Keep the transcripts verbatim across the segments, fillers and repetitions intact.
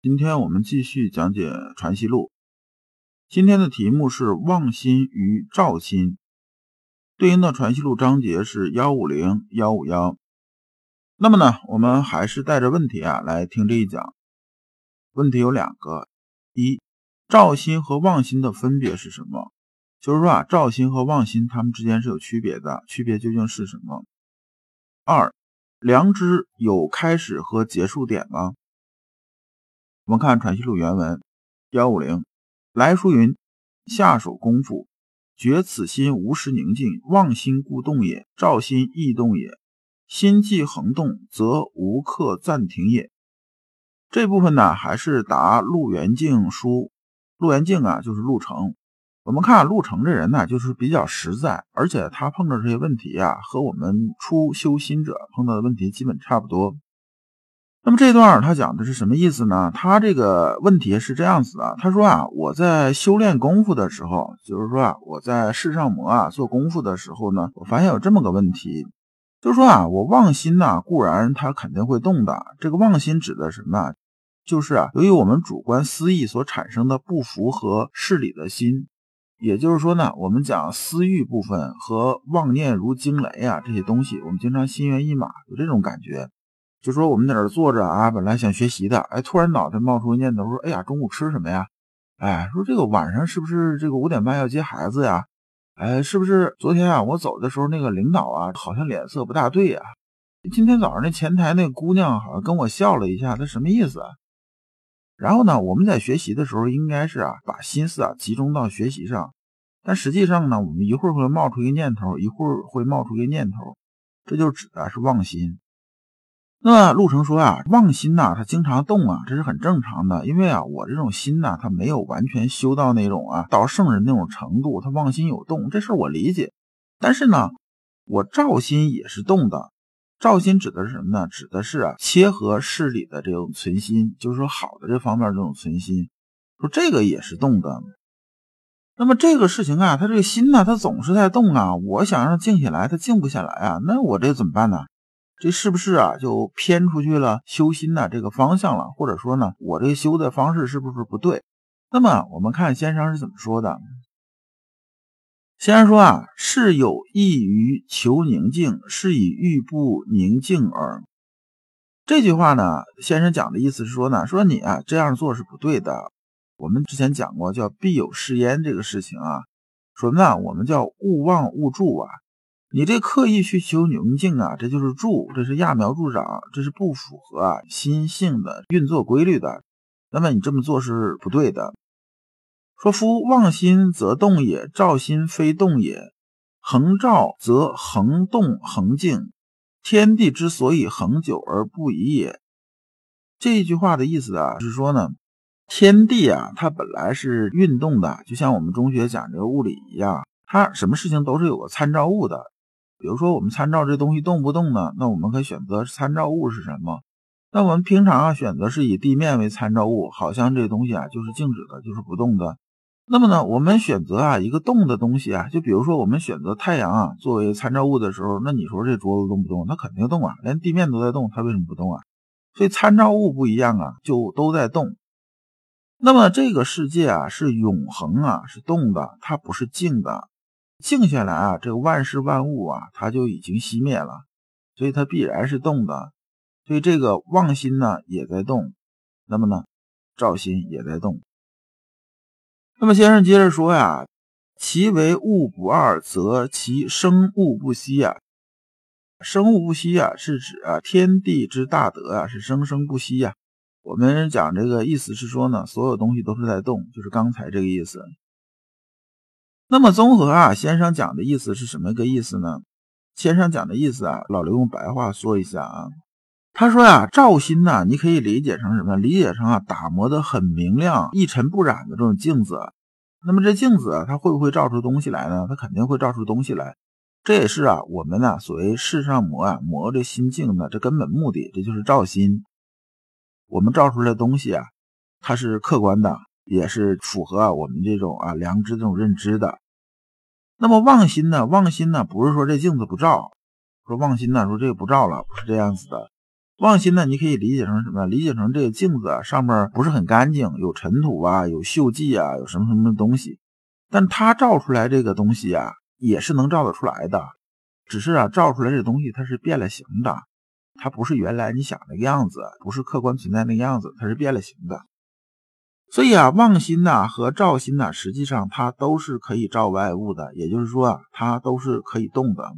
今天我们继续讲解《传习录》。今天的题目是妄心与照心，对应的传习录章节是一五零到一五一。那么呢，我们还是带着问题啊来听这一讲。问题有两个：一、照心和妄心的分别是什么？就是说啊，照心和妄心它们之间是有区别的，区别究竟是什么？二、良知有开始和结束点吗？我们看传习录原文一五零。来书云：下手功夫，觉此心无时宁静，妄心故动也，照心亦动也。心既恒动，则无刻暂停也。这部分呢，还是答陆元敬书。陆元敬啊，就是陆程。我们看陆程这人呢，就是比较实在，而且他碰到这些问题啊，和我们初修心者碰到的问题基本差不多。那么这段他讲的是什么意思呢？他这个问题是这样子的，他说啊，我在修炼功夫的时候，就是说啊，我在世上磨啊做功夫的时候呢，我发现有这么个问题，就是说啊，我妄心呢、啊、固然它肯定会动的，这个妄心指的什么？就是啊，由于我们主观私意所产生的不符合事理的心，也就是说呢，我们讲私欲部分和妄念如惊雷啊这些东西，我们经常心猿意马，有这种感觉。就说我们在这坐着啊，本来想学习的，哎，突然脑袋冒出个念头说，哎呀，中午吃什么呀？哎，说这个晚上是不是这个五点半要接孩子呀？哎，是不是昨天啊我走的时候那个领导啊好像脸色不大对呀？今天早上那前台那个姑娘好像跟我笑了一下，她什么意思啊？然后呢，我们在学习的时候应该是啊把心思啊集中到学习上，但实际上呢，我们一会儿会冒出一个念头，一会儿会冒出一个念头，这就指的是妄心。那么陆程说啊，妄心呐、啊，它经常动啊，这是很正常的，因为啊，我这种心呐、啊，它没有完全修到那种啊，到圣人那种程度，它妄心有动，这事我理解。但是呢，我照心也是动的，照心指的是什么呢？指的是啊，切合事理的这种存心，就是说好的这方面这种存心，说这个也是动的。那么这个事情啊，它这个心呢、啊，它总是在动啊，我想让静下来，它静不下来啊，那我这怎么办呢？这是不是啊就偏出去了修心的这个方向了，或者说呢我这修的方式是不是不对？那么我们看先生是怎么说的。先生说啊，是有益于求宁静，是以欲不宁静耳。这句话呢，先生讲的意思是说呢，说你啊这样做是不对的。我们之前讲过叫必有是焉这个事情啊，说呢我们叫勿忘勿助啊。你这刻意去求宁静啊，这就是助，这是揠苗助长，这是不符合啊心性的运作规律的，那么你这么做是不对的。说夫妄心则动也，照心非动也，恒照则恒动恒静，天地之所以恒久而不移也。这一句话的意思啊是说呢，天地啊它本来是运动的，就像我们中学讲这个物理一样，它什么事情都是有个参照物的。比如说我们参照这东西动不动呢，那我们可以选择参照物是什么。那我们平常啊选择是以地面为参照物，好像这东西啊就是静止的，就是不动的。那么呢我们选择啊一个动的东西啊，就比如说我们选择太阳啊作为参照物的时候，那你说这桌子动不动？它肯定动啊，连地面都在动，它为什么不动啊？所以参照物不一样啊，就都在动。那么这个世界啊是永恒啊，是动的，它不是静的。静下来啊，这个万事万物啊，它就已经熄灭了，所以它必然是动的。所以这个妄心呢也在动，那么呢，照心也在动。那么先生接着说呀，其为物不二，则其生物不息啊。生物不息啊，是指啊天地之大德啊，是生生不息啊。我们讲这个意思是说呢，所有东西都是在动，就是刚才这个意思。那么综合啊，先生讲的意思是什么个意思呢？先生讲的意思啊，老刘用白话说一下啊，他说呀、啊，照心呐、啊，你可以理解成什么？理解成啊，打磨得很明亮、一尘不染的这种镜子。那么这镜子、啊、它会不会照出东西来呢？它肯定会照出东西来。这也是啊，我们啊所谓世上磨啊磨这心镜呢，这根本目的，这就是照心。我们照出来的东西啊，它是客观的，也是符合啊我们这种啊良知这种认知的。那么妄心呢？妄心呢，不是说这镜子不照，说妄心呢，说这个不照了，不是这样子的。妄心呢，你可以理解成什么？理解成这个镜子啊，上面不是很干净，有尘土啊，有锈迹啊，有什么什么东西。但它照出来这个东西啊，也是能照得出来的，只是啊，照出来这东西它是变了形的，它不是原来你想那个样子，不是客观存在那个样子，它是变了形的。所以啊，妄心呐、啊、和照心呐、啊，实际上它都是可以照外物的，也就是说啊，它都是可以动的。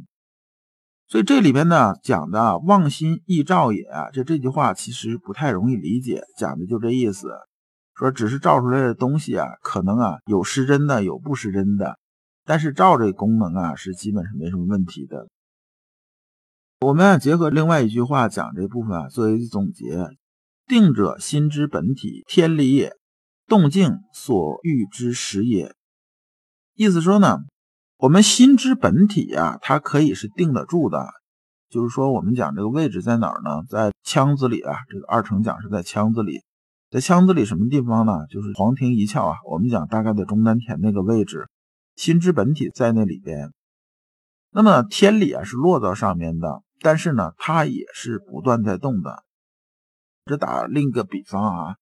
所以这里边呢讲的、啊、妄心亦照也、啊，这这句话其实不太容易理解，讲的就这意思，说只是照出来的东西啊，可能啊有失真的，有不失真的，但是照这功能啊是基本是没什么问题的。我们、啊、结合另外一句话讲这部分啊，作为总结：定者，心之本体，天理也。动静所欲之实也。意思说呢，我们心之本体啊，它可以是定得住的。就是说我们讲这个位置在哪儿呢？在腔子里啊，这个二程讲是在腔子里。在腔子里什么地方呢？就是黄庭一窍啊，我们讲大概在中丹田那个位置，心之本体在那里边。那么天理啊是落到上面的，但是呢它也是不断在动的。这打另一个比方啊，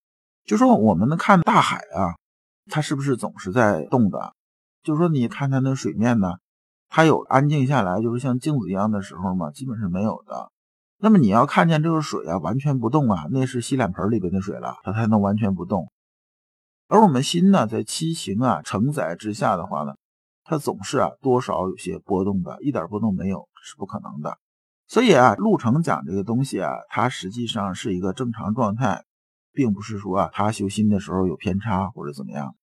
就说我们能看大海啊，它是不是总是在动的？就说你看它那水面呢，它有安静下来，就是像镜子一样的时候嘛，基本是没有的。那么你要看见这个水啊，完全不动啊，那是洗脸盆里边的水了，它才能完全不动。而我们心呢，在七情啊承载之下的话呢，它总是啊多少有些波动的，一点波动没有是不可能的。所以啊，陆程讲这个东西啊，它实际上是一个正常状态。并不是说啊，他修心的时候有偏差或者怎么样。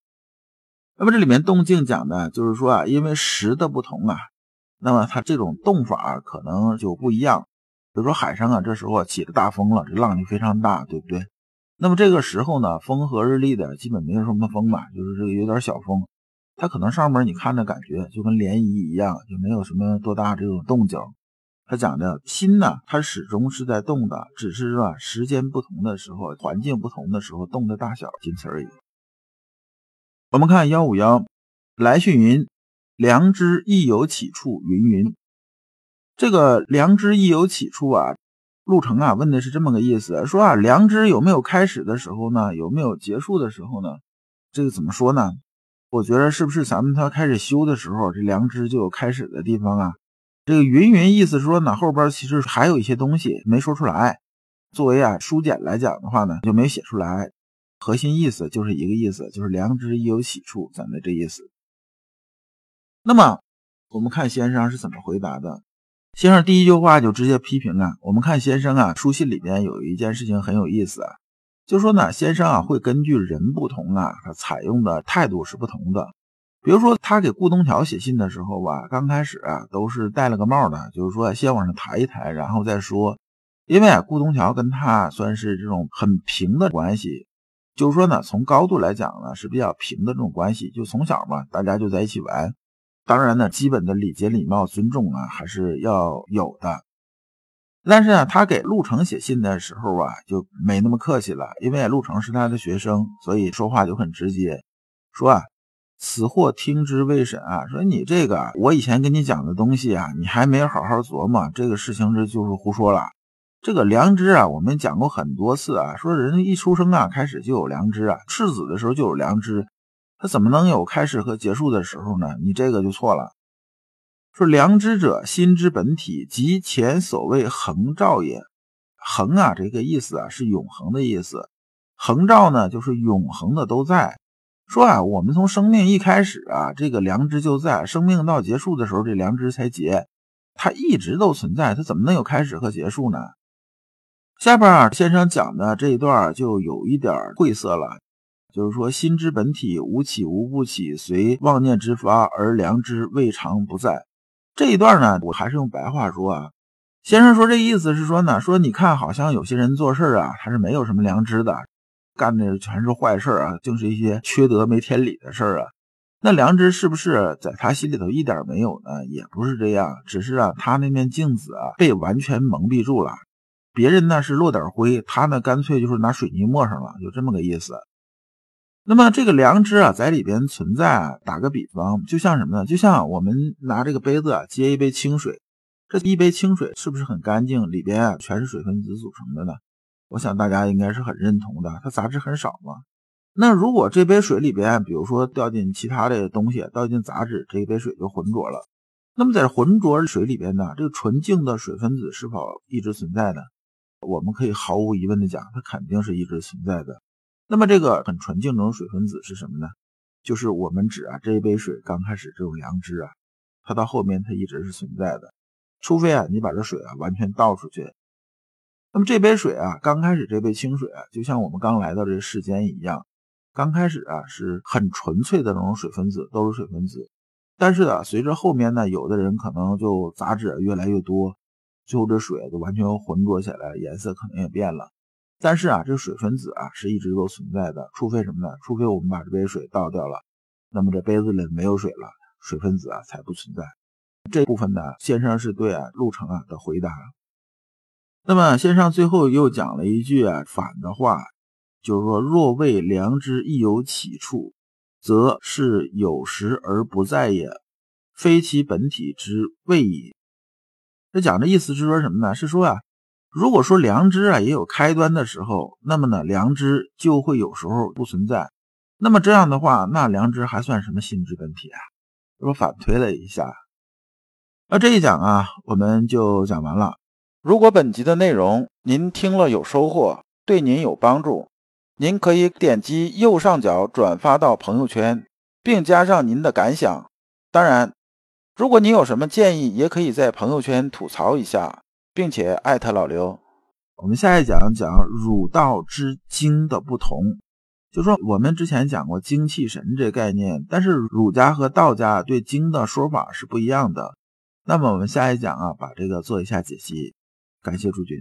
那么这里面动静讲的就是说啊，因为时的不同啊，那么它这种动法、啊、可能就不一样。比如说海上啊，这时候起了大风了，这浪就非常大，对不对？那么这个时候呢，风和日丽的，基本没有什么风嘛，就是这个有点小风，它可能上面你看着感觉就跟涟漪一样，就没有什么多大这种动静。他讲的心呢，它始终是在动的，只是啊时间不同的时候，环境不同的时候，动的大小仅此而已。我们看一五一，来训云：良知亦有起处，云云。这个良知亦有起处啊，陆程啊问的是这么个意思，说啊良知有没有开始的时候呢？有没有结束的时候呢？这个怎么说呢？我觉得是不是咱们他开始修的时候，这良知就有开始的地方啊？这个云云意思说呢，后边其实还有一些东西没说出来，作为啊书简来讲的话呢，就没写出来。核心意思就是一个意思，就是良知亦有起处，咱们这意思。那么我们看先生是怎么回答的。先生第一句话就直接批评啊，我们看先生啊书信里面有一件事情很有意思啊，就说呢先生啊会根据人不同啊，他采用的态度是不同的。比如说他给顾东桥写信的时候吧，刚开始啊都是戴了个帽的，就是说先往上抬一抬然后再说。因为啊顾东桥跟他算是这种很平的关系，就是说呢从高度来讲呢是比较平的这种关系，就从小嘛大家就在一起玩。当然呢基本的礼节礼貌尊重啊还是要有的。但是啊他给陆程写信的时候啊就没那么客气了，因为陆程是他的学生，所以说话就很直接，说啊此或听之未审啊，说你这个我以前跟你讲的东西啊，你还没有好好琢磨，这个事情这就是胡说了。这个良知啊我们讲过很多次啊，说人一出生啊开始就有良知啊，赤子的时候就有良知，他怎么能有开始和结束的时候呢？你这个就错了。说良知者，心之本体，即前所谓恒照也。恒啊这个意思啊是永恒的意思，恒照呢就是永恒的都在。说啊，我们从生命一开始啊，这个良知就在，生命到结束的时候，这良知才结，它一直都存在，它怎么能有开始和结束呢？下边啊，先生讲的这一段就有一点晦涩了，就是说心之本体无起无不起，随妄念之发，而良知未尝不在。这一段呢，我还是用白话说啊，先生说这意思是说呢，说你看好像有些人做事啊，他是没有什么良知的，干的全是坏事啊，竟是一些缺德没天理的事啊。那良知是不是在他心里头一点没有呢？也不是这样，只是啊，他那面镜子啊被完全蒙蔽住了，别人呢是落点灰，他呢干脆就是拿水泥抹上了，就这么个意思。那么这个良知啊在里边存在啊，打个比方，就像什么呢？就像我们拿这个杯子啊接一杯清水，这一杯清水是不是很干净？里边啊全是水分子组成的呢？我想大家应该是很认同的，它杂质很少嘛。那如果这杯水里边比如说掉进其他的东西，掉进杂质，这一杯水就浑浊了。那么在浑浊水里边呢，这个纯净的水分子是否一直存在呢？我们可以毫无疑问的讲，它肯定是一直存在的。那么这个很纯净的水分子是什么呢？就是我们指啊这一杯水刚开始这种良知啊，它到后面它一直是存在的，除非啊你把这水啊完全倒出去。那么这杯水啊，刚开始这杯清水啊，就像我们刚来到这世间一样，刚开始啊是很纯粹的那种水分子，都是水分子。但是啊，随着后面呢，有的人可能就杂质越来越多，最后这水就完全浑浊起来，颜色可能也变了。但是啊，这水分子啊是一直都存在的，除非什么呢？除非我们把这杯水倒掉了，那么这杯子里没有水了，水分子啊才不存在。这部分呢，先生是对啊陆程啊的回答。那么先生最后又讲了一句啊反的话，就是说若谓良知亦有起处，则是有时而不在也，非其本体之谓矣。这讲的意思是说什么呢？是说啊，如果说良知啊也有开端的时候，那么呢良知就会有时候不存在。那么这样的话，那良知还算什么心之本体啊？我反推了一下。那这一讲啊我们就讲完了。如果本集的内容您听了有收获，对您有帮助，您可以点击右上角转发到朋友圈，并加上您的感想。当然，如果您有什么建议，也可以在朋友圈吐槽一下，并且艾特老刘。我们下一讲讲儒道之精的不同，就说我们之前讲过精气神这概念，但是儒家和道家对精的说法是不一样的。那么我们下一讲啊，把这个做一下解析。感谢诸君。